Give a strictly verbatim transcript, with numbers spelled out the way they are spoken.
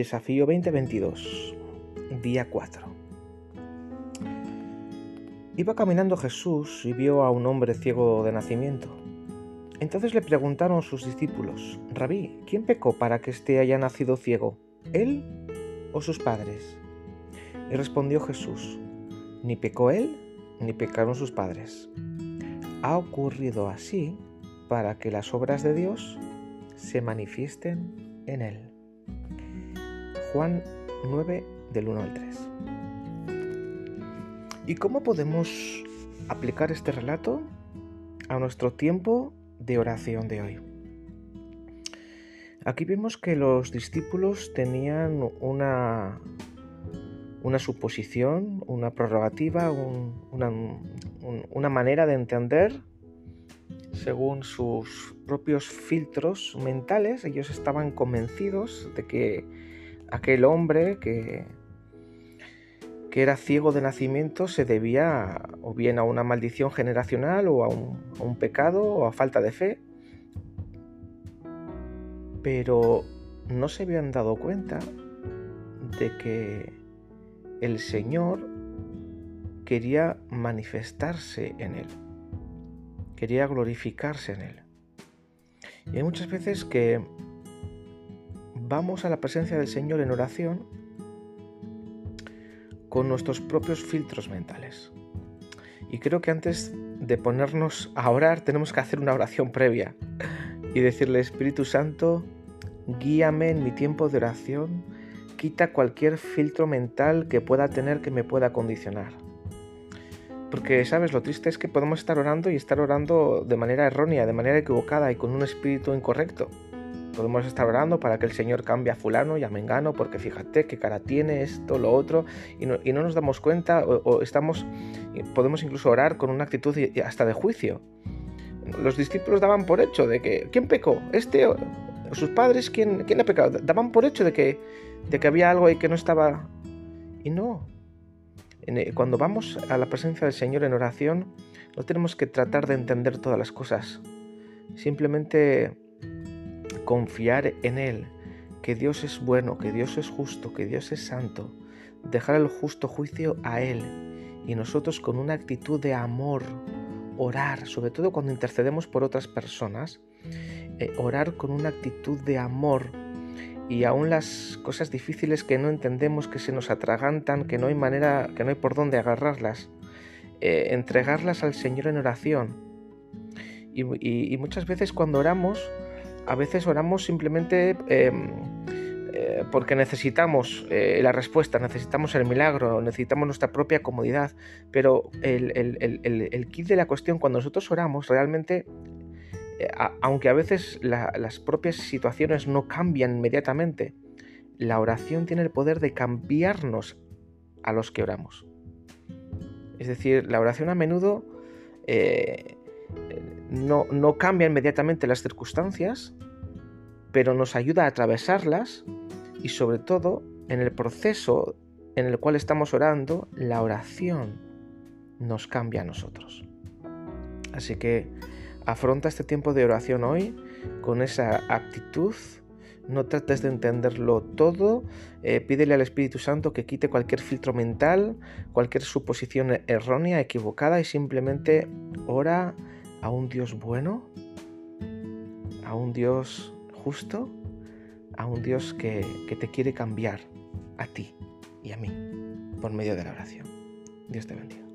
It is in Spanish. Desafío veinte veintidós, día cuatro. Iba caminando Jesús y vio a un hombre ciego de nacimiento. Entonces le preguntaron sus discípulos: Rabí, ¿quién pecó para que éste haya nacido ciego, él o sus padres? Y respondió Jesús: Ni pecó él, ni pecaron sus padres. Ha ocurrido así para que las obras de Dios se manifiesten en él. Juan nueve, del uno al tres. ¿Y cómo podemos aplicar este relato a nuestro tiempo de oración de hoy? Aquí vemos que los discípulos tenían una, una suposición, una prerrogativa, un, una, un, una manera de entender según sus propios filtros mentales. Ellos estaban convencidos de que aquel hombre que, que era ciego de nacimiento se debía o bien a una maldición generacional o a un, a un pecado o a falta de fe. Pero no se habían dado cuenta de que el Señor quería manifestarse en él, quería glorificarse en él. Y hay muchas veces que vamos a la presencia del Señor en oración con nuestros propios filtros mentales. Y creo que antes de ponernos a orar tenemos que hacer una oración previa y decirle: Espíritu Santo, guíame en mi tiempo de oración, quita cualquier filtro mental que pueda tener que me pueda condicionar. Porque, ¿sabes? Lo triste es que podemos estar orando y estar orando de manera errónea, de manera equivocada y con un espíritu incorrecto. Podemos estar orando para que el Señor cambie a fulano y a mengano, porque fíjate qué cara tiene, esto, lo otro, y no, y no nos damos cuenta, o, o estamos, podemos incluso orar con una actitud hasta de juicio. Los discípulos daban por hecho de que, ¿quién pecó? ¿Este o sus padres? ¿Quién, quién ha pecado? Daban por hecho de que, de que había algo ahí que no estaba. Y no. Cuando vamos a la presencia del Señor en oración, no tenemos que tratar de entender todas las cosas. Simplemente confiar en Él, que Dios es bueno, que Dios es justo, que Dios es santo, dejar el justo juicio a Él y nosotros con una actitud de amor, orar, sobre todo cuando intercedemos por otras personas, eh, orar con una actitud de amor y aún las cosas difíciles que no entendemos, que se nos atragantan, que no hay manera, que no hay por dónde agarrarlas, eh, entregarlas al Señor en oración. Y, y, y muchas veces cuando oramos, a veces oramos simplemente eh, eh, porque necesitamos eh, la respuesta, necesitamos el milagro, necesitamos nuestra propia comodidad, pero el, el, el, el, el quid de la cuestión, cuando nosotros oramos, realmente, eh, a, aunque a veces la, las propias situaciones no cambian inmediatamente, la oración tiene el poder de cambiarnos a los que oramos. Es decir, la oración a menudo Eh, No, no cambia inmediatamente las circunstancias, pero nos ayuda a atravesarlas y sobre todo en el proceso en el cual estamos orando, la oración nos cambia a nosotros. Así que afronta este tiempo de oración hoy con esa actitud. No trates de entenderlo todo, eh, pídele al Espíritu Santo que quite cualquier filtro mental, cualquier suposición errónea, equivocada y simplemente ora a un Dios bueno, a un Dios justo, a un Dios que, que te quiere cambiar a ti y a mí por medio de la oración. Dios te bendiga.